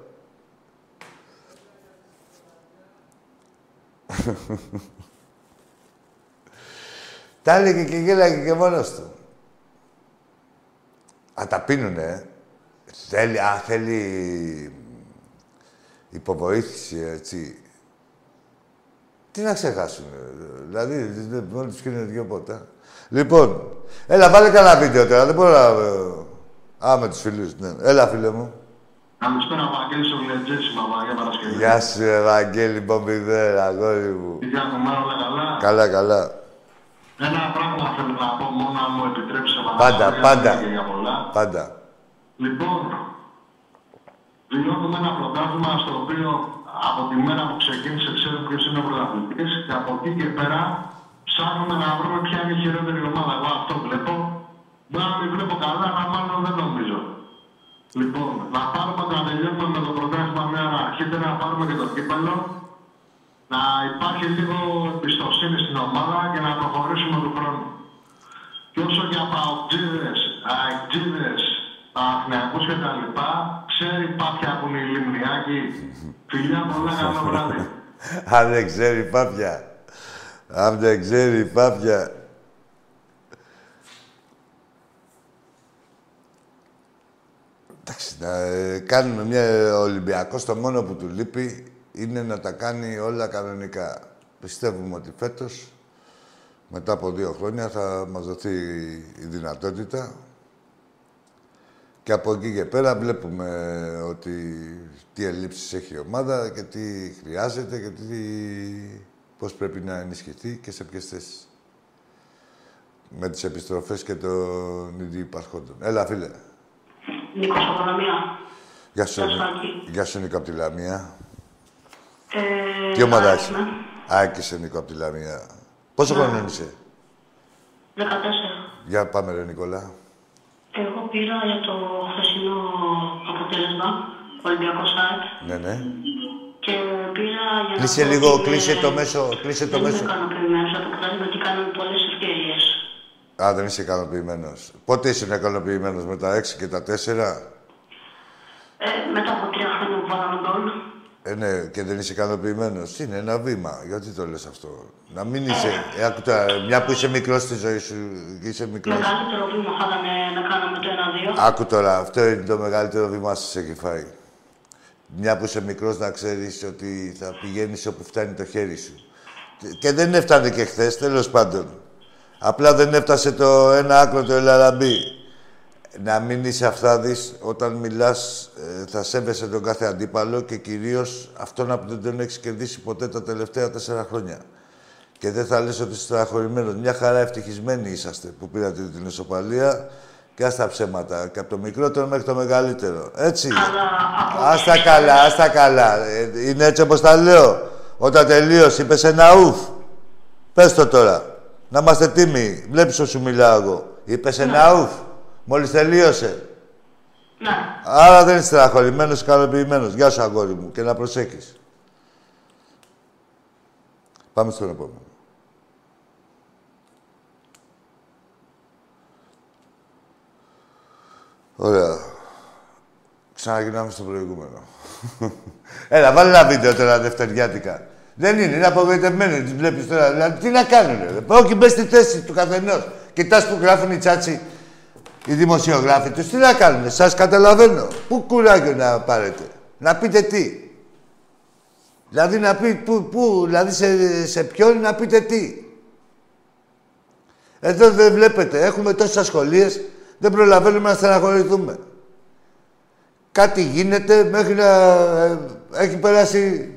Τα έλεγε και γέλαγε και μόνος του. Α, τα πίνουνε. Θέλει υποβοήθηση, έτσι. Τι να ξεχάσουν, δηλαδή, μόλι τους κρίνουν 2 ποτά. Λοιπόν, έλα, βάλε κανένα βίντεο τώρα, δεν μπορώ να... Α, με τους φίλους, ναι. Έλα, φίλε μου. Καλησπέρα, Βαγγέλη, στο Βλεντζέτσι, Παπαγιά Παρασκευή. Γεια σου, Βαγγέλη, Μπομπιδέρα, αγόρι μου. Τι καλά. Καλά, καλά. Ένα πράγμα θέλω να πω, μόνο να μου επιτρέψει να Πάντα. Λοιπόν, βιώνουμε ένα πρωτάθλημα στο οποίο από τη μέρα που ξεκίνησε ξέρω ποιος είναι ο πρωταθλητής και από εκεί και πέρα ψάχνουμε να βρούμε ποια είναι η χειρότερη ομάδα. Εγώ αυτό βλέπω. Μπορεί να μην βλέπω καλά, αλλά μάλλον δεν νομίζω. Λοιπόν, να πάρουμε να τελειώνουμε με το πρωτάθλημα μια ώρα αρχίτερα, να πάρουμε και το κύπελλο. Να υπάρχει λίγο εμπιστοσύνη στην ομάδα και να προχωρήσουμε του χρόνου. Και όσο για παουτζίδες, αεκτζίδες, αθνεακούς και τα λοιπά, ξέρει πάπια που είναι η Λιμνιάκη. Φιλιά πολλά, καλό βράδυ. Αν δεν ξέρει πάπια. Αν δεν ξέρει πάπια. Εντάξει, να κάνουμε μια Ολυμπιακός, το μόνο που του λείπει είναι να τα κάνει όλα κανονικά. Πιστεύουμε ότι φέτος, μετά από 2 χρόνια, θα μας δοθεί η δυνατότητα Και από εκεί και πέρα βλέπουμε ότι τι ελλείψεις έχει η ομάδα και τι χρειάζεται και τι, πώς πρέπει να ενισχυθεί και σε ποιες θέσεις. Με τις επιστροφές και τον ήδη υπαρχόντων. Έλα, φίλε. Νίκος από Λαμία. Γεια σου, Νίκο, από τη Λαμία. Τι ομάδα έχει. Άκησε, Νίκο, από τη Λαμία. Πόσο χρόνο είσαι. 14. Για πάμε, ρε Νικόλα. Εγώ πήρα για το χθεσινό αποτέλεσμα, Ολυμπιακό-ΣΑΕΚ. Ναι, ναι. Και πήρα για κλείσε λίγο, κλείσε το μέσο. Κλείσε το μέσο. Δεν είμαι ικανοποιημένος, αποκατάστημα και κάναμε πολλές ευκαιρίες. Α, δεν είσαι ικανοποιημένος. Πότε είσαι ικανοποιημένος, με τα 6 και τα 4? Μετά από 3 χρόνια που βάλαμε γκολ. Ναι, και δεν είσαι ικανοποιημένος. Είναι ένα βήμα. Γιατί το λες αυτό. Να μην είσαι. Ακούτα, μια που είσαι μικρός στη ζωή σου και είσαι μικρός. Μεγαλύτερο βήμα θα ήταν να κάναμε το 1-2. Άκου τώρα, αυτό είναι το μεγαλύτερο βήμα σας έχει φάει. Μια που είσαι μικρός να ξέρεις ότι θα πηγαίνεις όπου φτάνει το χέρι σου. Και δεν έφτανε και χθες, τέλος πάντων. Απλά δεν έφτασε το ένα άκρο το Ελαραμπή. Να μην είσαι αυθάδης, όταν μιλάς θα σέβεσαι τον κάθε αντίπαλο και κυρίως αυτόν που δεν τον έχεις κερδίσει ποτέ τα τελευταία 4 χρόνια. Και δεν θα λες ότι είσαι στεναχωρημένος. Μια χαρά ευτυχισμένοι είσαστε που πήρατε την ισοπαλία και ας τα ψέματα. Και από το μικρότερο μέχρι το μεγαλύτερο. Έτσι. Ας τα καλά, ας τα καλά. Είναι έτσι όπως τα λέω. Όταν τελείωσε είπες ένα ουφ. Πες το τώρα. Να είμαστε τίμοι. Βλέπεις όσο μιλάω εγώ. Είπες ένα ουφ. Μόλις τελείωσε. Ναι. Άρα δεν είσαι στεναχωρημένος, ικανοποιημένος. Γεια σου, αγόρι μου, και να προσέχεις. Πάμε στον επόμενο. Ωραία. Ξαναγυρνάμε στο προηγούμενο. Έλα, βάλε ένα βίντεο τώρα δευτεριάτικα. Δεν είναι, είναι απογοητευμένοι. Τις βλέπεις τώρα. Δηλαδή, τι να κάνουνε. Όχι, μπες στη θέση του καθενός. Κοιτάς που γράφουν οι τσάτσι. Οι δημοσιογράφοι τους τι να κάνουνε, σας καταλαβαίνω. Πού κουράγιο να πάρετε, να πείτε τι. Δηλαδή να πει πού, δηλαδή σε ποιον να πείτε τι. Εδώ δεν βλέπετε, έχουμε τόσες ασχολίες, δεν προλαβαίνουμε να στεναχωρηθούμε. Κάτι γίνεται μέχρι να έχει περάσει.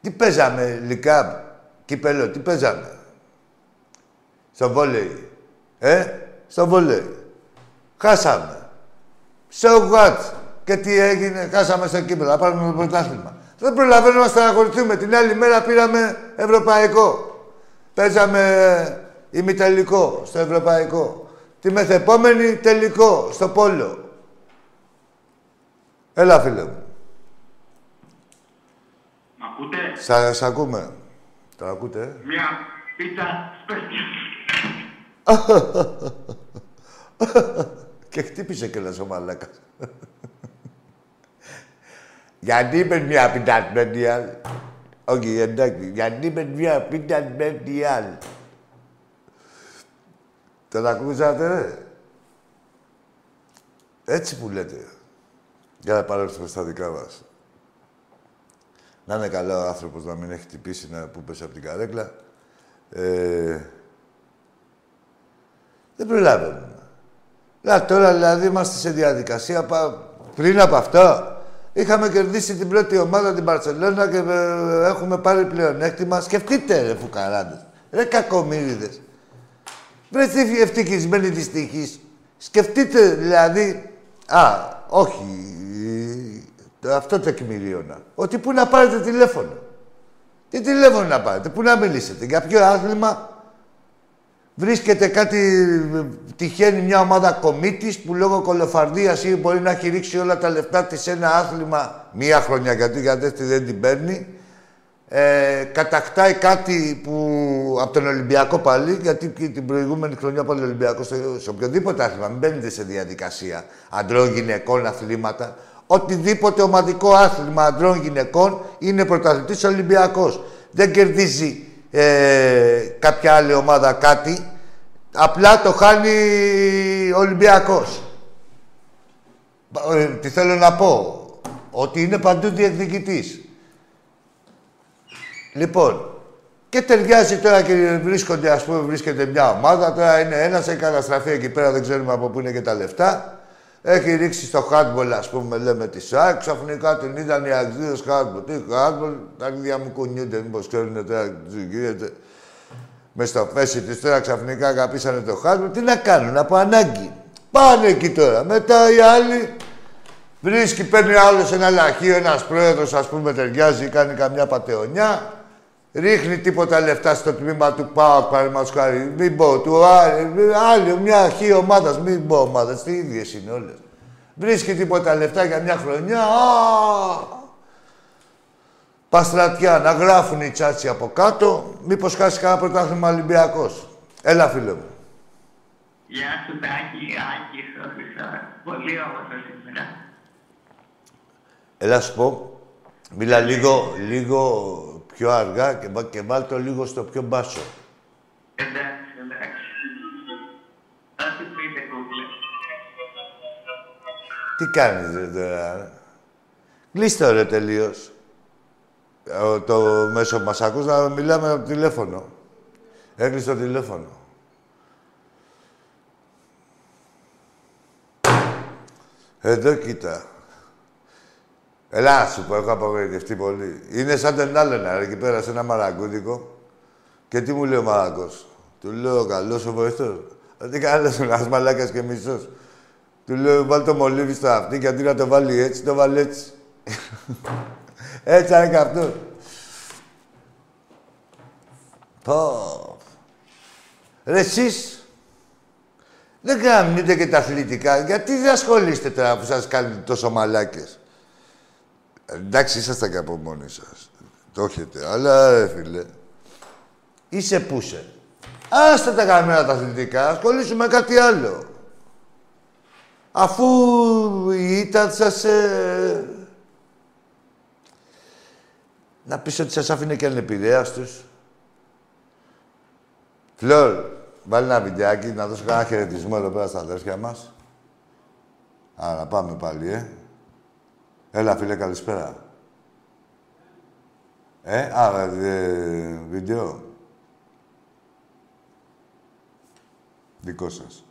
Τι παίζαμε, Λικά, Κυπέλλο, τι παίζαμε. Στο βόλεϊ, στο βολέι. Χάσαμε. So what. Και τι έγινε, χάσαμε στο κύπελλο. Να πάρουμε το πρωτάθλημα. Δεν προλαβαίνουμε να στεναχωρηθούμε. Την άλλη μέρα πήραμε ευρωπαϊκό. Παίζαμε ημιτελικό στο ευρωπαϊκό. Τη μεθεπόμενη τελικό στο πόλο. Έλα, φίλε μου. Μ' ακούτε. Σας ακούμε. Τα ακούτε. Μια πίτσα σπέστια. Και χτύπησε κιόλας ο μαλάκας. Γιατί είπες μια πιτασμένη άλλη. Όχι, εντάξει. Γιατί είπες μια πιτασμένη άλλη. Τον ακούσατε, ρε. Έτσι που λέτε. Για να παρέλθουμε στα δικά μας. Να είναι καλά ο άνθρωπος, να μην έχει χτυπήσει, να που πέσει από την καρέκλα. Δεν προλάβαινε. Τώρα δηλαδή είμαστε σε διαδικασία. Πριν από αυτό, είχαμε κερδίσει την πρώτη ομάδα, την Μπαρσελόνα, και έχουμε πάρει πλεονέκτημα. Σκεφτείτε, ρε φουκαράντες. Ρε κακομοίριδες. Βρεθεί ευτυχισμένοι δυστυχείς. Σκεφτείτε δηλαδή. Α, όχι. Αυτό τεκμηρίωνα. Ότι πού να πάρετε τηλέφωνο. Τι τηλέφωνο να πάρετε, πού να μιλήσετε, για ποιο άθλημα. Βρίσκεται κάτι, τυχαίνει μια ομάδα κομίτης που λόγω κολοφαρδίας ή μπορεί να έχει ρίξει όλα τα λεφτά της σε ένα άθλημα μία χρονιά, γιατί για δεύτερη δεν την παίρνει. Κατακτάει κάτι που από τον Ολυμπιακό πάλι, γιατί την προηγούμενη χρονιά πάλι ο Ολυμπιακός σε οποιοδήποτε άθλημα, μην μπαίνετε σε διαδικασία αντρών γυναικών αθλήματα. Οτιδήποτε ομαδικό άθλημα αντρών γυναικών είναι πρωταθλητής Ολυμπιακός. Δεν κερδίζει κάποια άλλη ομάδα κάτι, απλά το χάνει ο Ολυμπιακός. Τι θέλω να πω, ότι είναι παντού διεκδικητής. Λοιπόν, και ταιριάζει τώρα και βρίσκονται, ας πούμε, βρίσκεται μια ομάδα, τώρα είναι ένας, έχει καταστραφεί εκεί πέρα, δεν ξέρουμε από πού είναι και τα λεφτά. Έχει ρίξει στο χάντμπολ, ας πούμε, λέμε τη ΣΑΕ. Ξαφνικά την είδαν οι Αγγλίδες χάντμπολ. Τι χάντμπολ, τα αγγλίδια μου κουνιούνται, μήπως ξέρουν τώρα, γύρεται. Μες στο φέση της τώρα ξαφνικά αγαπήσανε το χάντμπολ. Τι να κάνουν, από ανάγκη. Πάνε εκεί τώρα. Μετά οι άλλοι βρίσκει, παίρνει άλλος ένα λαχείο, ένας πρόεδρος, ας πούμε, ταιριάζει, κάνει καμιά πατεωνιά. Ρίχνει τίποτα λεφτά στο τμήμα του ΠΑΟΚ, παραδείγματος χάρη. Μην πω, του άλλη, μια χή ομάδα, μην πω ομάδα, τι ίδιες είναι όλες. Βρίσκει τίποτα λεφτά για μια χρονιά. Παστρατιά, να γράφουν οι τσάτσοι από κάτω. Μήπως χάσει κανένα πρωτάθλημα Ολυμπιακός. Έλα, φίλε μου. Γεια σου, Τάκη, Άκη, Χρυσά. Πολύ όμορφο σήμερα. Έλα, σου πω. Μιλά λίγο... πιο αργά και βάλ' το λίγο στο πιο μπάσο. Εντάξει, εντάξει. Ας τη πείτε, Google. Τι κάνεις, ρε, τώρα. Κλείστο, ρε, τελείως. Το μέσο μας ακούς να μιλάμε από τηλέφωνο. Έκλεισε το τηλέφωνο. Εδώ, κοίτα. Ελά, σου που έχω απογοητευτεί πολύ. Είναι σαν τον άλλον, αρε, εκεί πέρα σε ένα μαραγκούδικο. Και τι μου λέει ο μαραγκός. Του λέω, καλός ο βοηθός. Τι καλός, ένας μαλάκας και μισός. Του λέω, βάλ' το μολύβι στο αυτί και αντί να το βάλει έτσι, το βάλει έτσι. Έτσι, αρε, και αυτός. Πω. Ρε, εσείς. Δεν κάνετε και τα αθλητικά. Γιατί δεν ασχολείστε τώρα που σας κάνετε τόσο μαλάκες. Εντάξει, ήσασταν και από μόνοι σας. Το έχετε. Αλλά, ρε, φίλε, είσαι πούσε. Άστε τα καμένα τα αθλητικά, ασχολήσουμε κάτι άλλο. Αφού η ήττα σας... Να πεις ότι σας άφηνε και ανεπηρέαστος. Φλόρ, βάλει ένα βιντεάκι, να δώσω κανένα χαιρετισμό εδώ πέρα στα αδέρφια μας. Άρα, πάμε πάλι, Έλα, φίλε, καλησπέρα. Άρα, βίντεο. Δικό σας.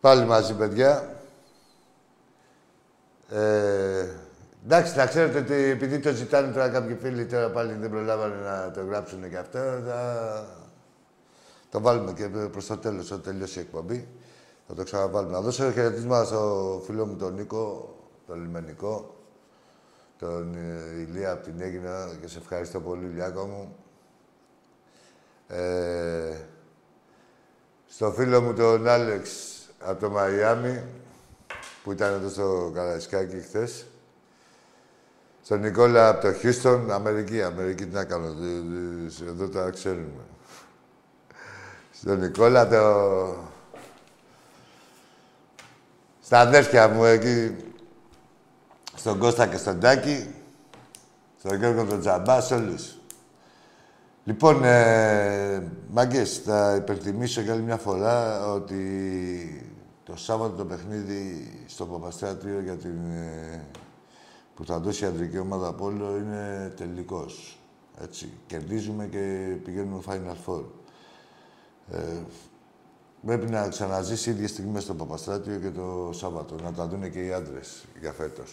Πάλι μαζί, παιδιά. Εντάξει, να ξέρετε ότι επειδή το ζητάνε τώρα κάποιοι φίλοι, τώρα πάλι δεν προλάβανε να το γράψουν και αυτό, θα το βάλουμε και προς το τέλος, όταν τελειώσει η εκπομπή. Θα το ξαναβάλουμε. Να δώσω χαιρετίσμα στο φίλο μου τον Νίκο, τον Λιμενικό, τον Ηλία από την Έγινα και σε ευχαριστώ πολύ, Ηλιάκο μου. Στο φίλο μου τον Άλεξ από το Μαϊάμι, που ήταν εδώ στο Καραϊσκάκι χθες. Στον Νικόλα από το Χιούστον, Αμερική τι να κάνω, εδώ τα ξέρουμε. Στον Νικόλα στα αδέρφια μου εκεί, στον Κώστα και στον Τάκη, στον Γιώργο τον Τζαμπά, σε όλους. Λοιπόν, μάγκες, θα υπερτιμήσω για άλλη μια φορά ότι το Σάββατο το παιχνίδι στο Παπαστράτιο για την που θα δώσει η αντρική ομάδα πόλο είναι τελικός. Έτσι, κερδίζουμε και πηγαίνουμε Final Four. Πρέπει να ξαναζήσει ίδιες στιγμές στο Παπαστράτιο και το Σάββατο, να τα δουν και οι άντρες για φέτος.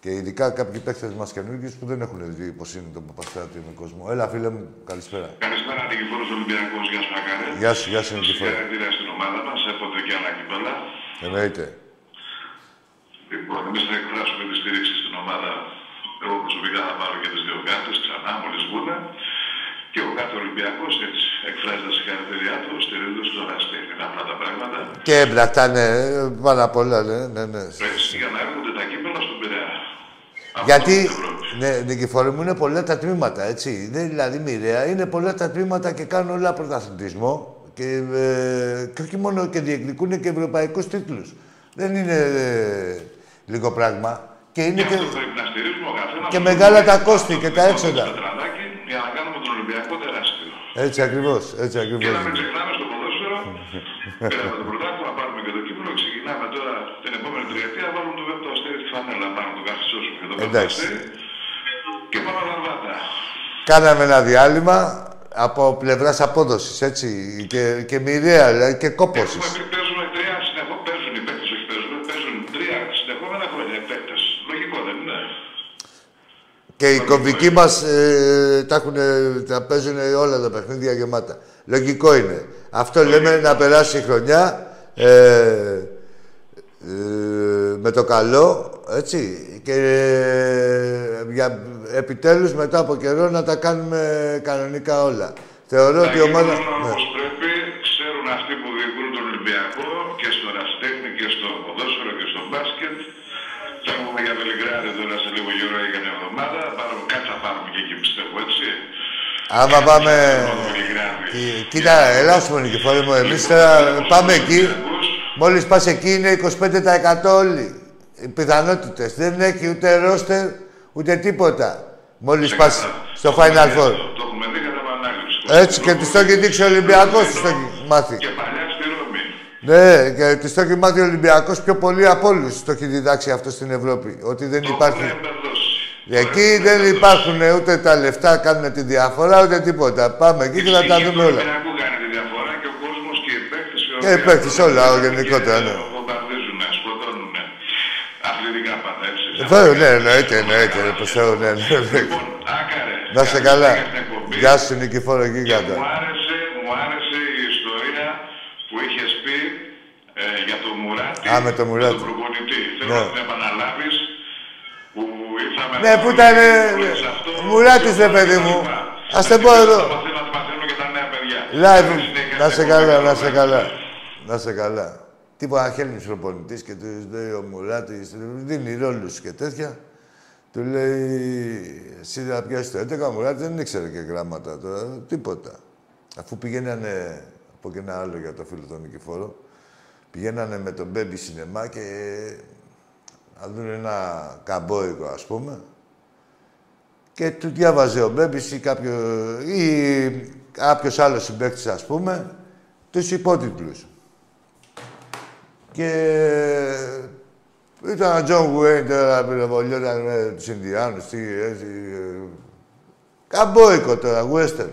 Και ειδικά κάποιοι παίκτες μας καινούργιους που δεν έχουν δει πώς είναι το Παπαστράτιο με κόσμο. Έλα, φίλε μου, καλησπέρα. Καλησπέρα, Νικηφόρος Ολυμπιακός, γεια σου, Μακάρε. Γεια σου, Νικηφόρο. Συγχαρητήρια στην ομάδα μας, έποτε και ανακυμπέλα. Εννοείται. Λοιπόν, εμείς θα εκφράσουμε τη στήριξη στην ομάδα. Εγώ προσωπικά θα πάρω και τις δύο κάρτες ξανά, μόλις βγουν. Και ο κάθε Ολυμπιακός έτσι εκφράζει τα συγχαρητήριά του, στηρίζοντας τον Αστέχνη. Αυτά τα πράγματα. Και έμπρακτα, ναι, πάρα πολλά, ναι. Έτσι, για να έρχονται τα κύπελα στον Πειραιά. Γιατί, ναι, Νικηφόρη μου, είναι πολλά τα τμήματα, έτσι. Δεν είναι δηλαδή μοιραία, είναι πολλά τα τμήματα και κάνουν όλα πρωταθλητισμό. Και όχι μόνο και διεκδικούν και ευρωπαϊκούς τίτλους. Δεν είναι λίγο πράγμα. Και είναι και, και μεγάλα τα κόστη και τα έξοδα. Για να κάνουμε τον Ολυμπιακό τεράστιο. Έτσι ακριβώς, έτσι ακριβώς. Και να μην ξεχνάμε στο ποδόσφαιρο, πέραμε το πρωτάθλημα, να πάρουμε και το κύπελλο, ξεκινάμε τώρα την επόμενη τριετία, να βάλουμε το βέβαιο αστέρι στη φανέλα, πάνω το καθισώσουμε και το βέβαιο αστέρι. Και πάμε λαμβάντα. Κάναμε ένα διάλειμμα από πλευράς απόδοσης, έτσι, και μοιραία, δηλαδή, και κόπωσης. Έχουμε παίζουμε τρία συνεχόμενα, παίζουν οι παίκτες, όχι παίζουμε, παίζουν τρία συνεχόμενα χρόνια παίκτες. Λογικό δεν είναι? Και οι κομβικοί μας τα παίζουν όλα τα παιχνίδια γεμάτα. Λογικό είναι. Αυτό λέμε να περάσει η χρονιά με το καλό, έτσι. Και επιτέλους μετά από καιρό να τα κάνουμε κανονικά όλα. Θεωρώ ότι η ομάδα. Όπως πρέπει, ξέρουν αυτοί που διοικούν τον Ολυμπιακό και στο ραστέχνη και στο ποδόσφαιρο και στο μπάσκετ. Θα έχουμε για Βελιγράδι τώρα σε λίγο γύρω για την εβδομάδα. Κάτι θα πάρουμε και εκεί, πιστεύω, έτσι. Άμα πάμε. Κοίτα, ελάσσουμε, Νικηφόρη μου, εμείς τώρα πάμε εκεί. Μόλις πας εκεί είναι 25% όλοι. Οι πιθανότητες. Δεν έχει ούτε ρόστερ, ούτε τίποτα. Μόλις πας στο Final Four. Το έχουμε δει κατά επανάληψη. Έτσι, και τη το έχει δείξει ο Ολυμπιακός, τη το έχει μάθει. Ναι, και τη το έχει μάθει ο Ολυμπιακός πιο πολύ από όλους. Το έχει διδάξει αυτό στην Ευρώπη. Ότι δεν υπάρχει. Εκεί δεν υπάρχουν ούτε τα λεφτά κάνουν τη διαφορά ούτε τίποτα. Πάμε εκεί και θα τα δούμε όλα. Δεν ακούγανε τη διαφορά και ο κόσμος και οι παίκτες. Και οι όλα, γενικότερα. Ναι. Βομβαρδίζουνε, σκοτώνουνε. Αθλητικά πάντα, έτσι. Βέβαια, ναι, εννοείται. Λοιπόν, Άκαρε. Να είστε καλά. Γεια σου, Νικηφόρο Γίγαντα. Μου άρεσε η ιστορία που είχε πει για τον Μουράτη. Α, με τον Μουράτη. Θέλω να την επαναλάβει. Ναι, που ήταν. Μουράτης, ρε παιδί μου. Ας το πω εδώ. Live. Να σε καλά, να σε καλά. Τίποτα χέλνει προπονητής και του λέει ο Μουράτης, δίνει ρόλους και τέτοια. Του λέει, εσύ θα πιάσει το 11, ο Μουράτης δεν ήξερε και γράμματα τώρα, τίποτα. Αφού πηγαίνανε από και ένα άλλο για το φίλο τον Νικηφόρο, πηγαίνανε με τον Μπέμπι σινεμά και. Να δουν ένα καμπόικο, ας πούμε. Και του διάβαζε ο Μπέμπης ή κάποιος άλλος συμπαίκτης, ας πούμε, τους υπότιτλους. Και ήταν ο Τζον Γουέιν, τώρα πυροβολιόταν με τους Ινδιάνους, καμπόικο τώρα, western.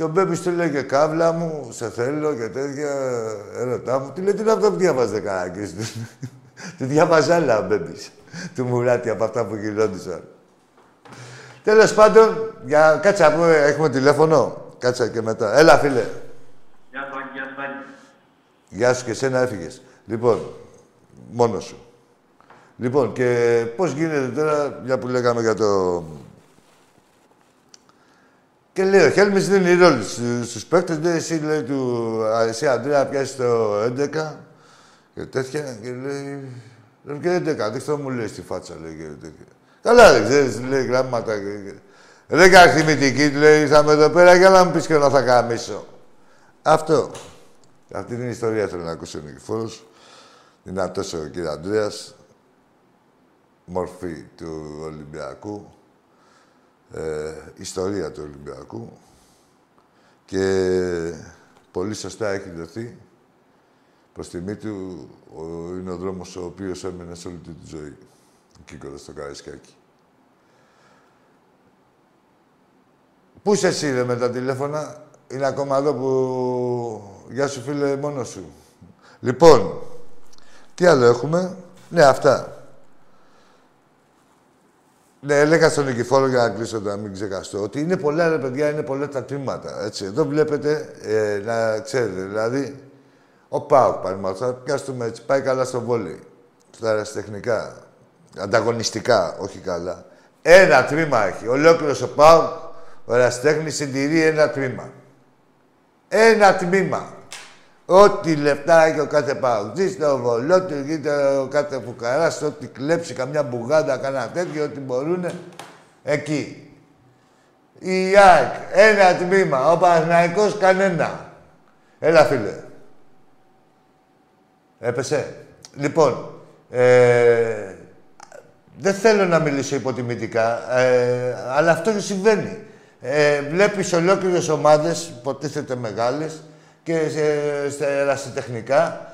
Και ο Μπέμπης του λέει και καύλα μου, σε θέλω και τέτοια ερωτά μου. Του λέει τι να αυτό που διάβαζε κανένα και του διάβαζε άλλα ο Μπέμπης. Του Μουράτη από αυτά που γινόντουσαν. Τέλος πάντων, για... κάτσε να πούμε, έχουμε τηλέφωνο. Κάτσε και μετά. Έλα φίλε. Γεια σου, Άγγι, γεια σου, Άγγι. Γεια σου και εσένα έφυγες. Λοιπόν, μόνος σου. Λοιπόν, και πώς γίνεται τώρα, μια που λέγαμε για το... Και λέει, ο Χέλμης δίνει ρόλο στους παίκτες, λέει, εσύ, λέει, του... εσύ Αντρέα, πιάσεις το 11 και τέτοια, και λέει... Λέμε και 11, δείξτε μου, λέει, στη φάτσα, λέει, και τέτοια. Καλά, δεν ξέρεις, λέει, γράμματα και... Ρε καρθιμητική, λέει, ήρθαμε εδώ πέρα για να μου πεις και να θα καμίσω. Αυτό. Αυτή την ιστορία θέλω να ακούσω ο Νικηφόρος. Δυνατός ο κύριε Αντρέας. Μορφή του Ολυμπιακού. Ιστορία του Ολυμπιακού. Και πολύ σωστά έχει δοθεί. Προς τιμή του είναι ο δρόμος ο οποίος έμενε σε όλη τη ζωή. Ο Κίκοντας στο Καραϊσκάκι. Πού είσαι εσύ, ρε, με τα τηλέφωνα. Είναι ακόμα εδώ που... Γεια σου, φίλε, μόνος σου. Λοιπόν, τι άλλο έχουμε. Ναι, αυτά. Ναι, έλεγα στον Νικηφόρο για να κλείσω, να μην ξεχαστώ, ότι είναι πολλά, ρε, παιδιά, είναι πολλά τα τμήματα, έτσι. Εδώ βλέπετε, να ξέρετε, δηλαδή, ο ΠΑΟΚ, παραδείγματος, θα πιάσουμε έτσι, πάει καλά στο βόλεϊ, στα αεραστεχνικά, ανταγωνιστικά, όχι καλά. Ένα τμήμα έχει. Ολόκληρος ο ΠΑΟΚ, ο αεραστέχνης συντηρεί ένα τμήμα. Ένα τμήμα. Ό,τι λεφτά έχει ο κάθε παουτζής, το βολό του, γίνεται ο κάθε φουκαράς, ό,τι κλέψει καμιά μπουγάντα, κανένα τέτοιο, ό,τι μπορούνε, εκεί. Η ΑΕΚ, ένα τμήμα. Ο Παναθηναϊκός, κανένα. Έλα, φίλε. Έπεσε. Λοιπόν, δεν θέλω να μιλήσω υποτιμητικά, αλλά αυτό συμβαίνει. Βλέπεις ολόκληρες ομάδες, υποτίθεται μεγάλες, και στα ερασιτεχνικά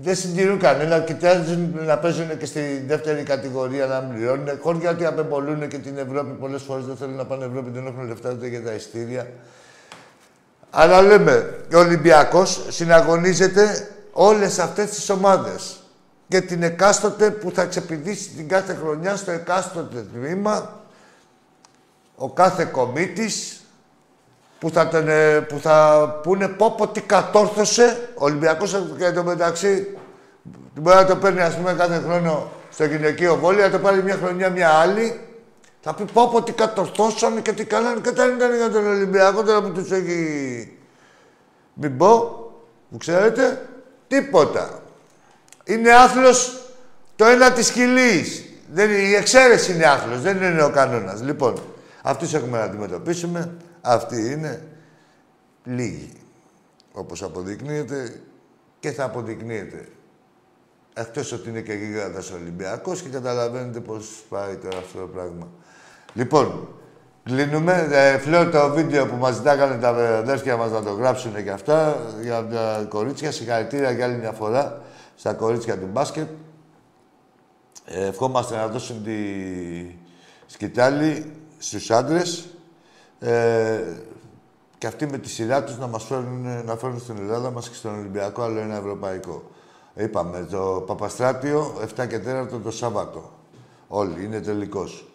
δεν συντηρούν κανένα. Κοιτάζουν να παίζουν και στη δεύτερη κατηγορία, να πληρώνουν. Χώρια ότι απεμπολούν και την Ευρώπη, πολλές φορές δεν θέλουν να πάνε Ευρώπη, δεν έχουν λεφτά ούτε για τα ειστήρια. Αλλά λέμε, ο Ολυμπιακός συναγωνίζεται όλες αυτές τις ομάδες. Και την εκάστοτε που θα ξεπηδήσει την κάθε χρονιά στο εκάστοτε τμήμα, ο κάθε κομίτης που θα πούνε πόπο τι κατόρθωσε ο Ολυμπιακός. Και το μεταξύ μπορεί να το παίρνει, ας πούμε, κάθε χρόνο στο γυναικείο βόλεϊ, να το πάρει μια χρονιά μια άλλη, θα πει πόπο τι κατορθώσανε και τι κάνανε, και τα ήταν για τον Ολυμπιακό τώρα που τους έχει... Μην πω, που ξέρετε, τίποτα. Είναι άθλος το ένα της χιλής. Η εξαίρεση είναι άθλος, δεν είναι ο κανόνας. Λοιπόν, αυτούς έχουμε να αντιμετωπίσουμε. Αυτοί είναι λίγοι, όπως αποδεικνύεται και θα αποδεικνύεται. Εκτός ότι είναι και γίγαντας ο Ολυμπιακός και καταλαβαίνετε πώς πάει τώρα αυτό το πράγμα. Λοιπόν, κλείνουμε. Φλέω το βίντεο που μας ζητάγανε τα αδέρφια μας να το γράψουν και αυτά για τα κορίτσια. Συγχαρητήρια για άλλη μια φορά στα κορίτσια του μπάσκετ. Ευχόμαστε να δώσουν τη σκητάλη στους άντρες. Και αυτοί με τη σειρά τους να μας φέρουν, να φέρουν στην Ελλάδα μας και στον Ολυμπιακό, άλλο ένα ευρωπαϊκό. Είπαμε, το Παπαστράτιο, 7 και 4 το Σάββατο. Όλοι, είναι τελικός.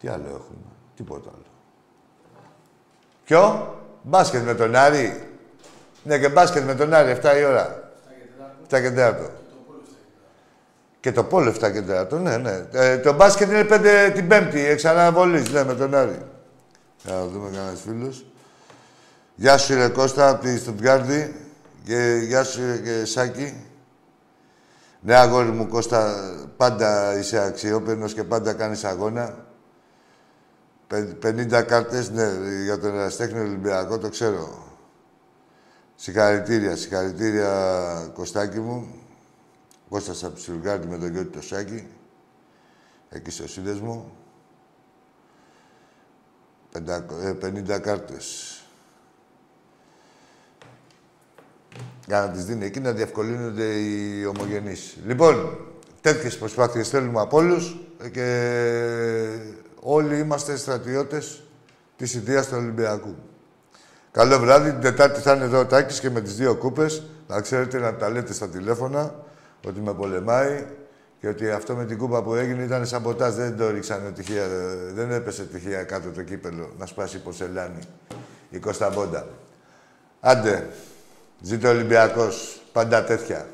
Τι άλλο έχουμε, τίποτα άλλο. Ποιο, μπάσκετ με τον Άρη. Ναι, και μπάσκετ με τον Άρη, 7 η ώρα. 7 και 4. Και το πόλο 7 και 4, ναι, ναι. Το μπάσκετ είναι 5 την Πέμπτη, εξ αναβολής, ναι, με τον Άρη. Να δούμε κανένας φίλος. Γεια σου, ρε Κώστα, από τη Στουτγκάρδη. Και γεια σου, και Σάκη. Ναι, αγόρι μου, Κώστα, πάντα είσαι αξιόπαινος και πάντα κάνεις αγώνα. 50 κάρτες, ναι, για τον Εραστέχνη Ολυμπιακό, το ξέρω. Συγχαρητήρια, συγχαρητήρια, Κωστάκη μου. Κώστας από τη Στρούγκα με τον γιο του το Σάκη, εκεί στο σύνδεσμο. 50 κάρτες. Για να τις δίνει εκεί, να διευκολύνονται οι ομογενείς. Λοιπόν, τέτοιες προσπάθειες θέλουμε από όλους και Όλοι είμαστε στρατιώτες της ιδείας του Ολυμπιακού. Καλό βράδυ. Την Τετάρτη θα είναι εδώ ο Τάκης και με τις δύο κούπες. Να ξέρετε να τα λέτε στα τηλέφωνα ότι με πολεμάει και ότι αυτό με την κούπα που έγινε ήταν σαμποτάζ. Δεν το ρίξανε τυχαία. Δεν έπεσε τυχαία κάτω το κύπελο να σπάσει η πορσελάνη. Η Κωνσταντίνα. Άντε. Ζήτω Ολυμπιακός. Πάντα τέτοια.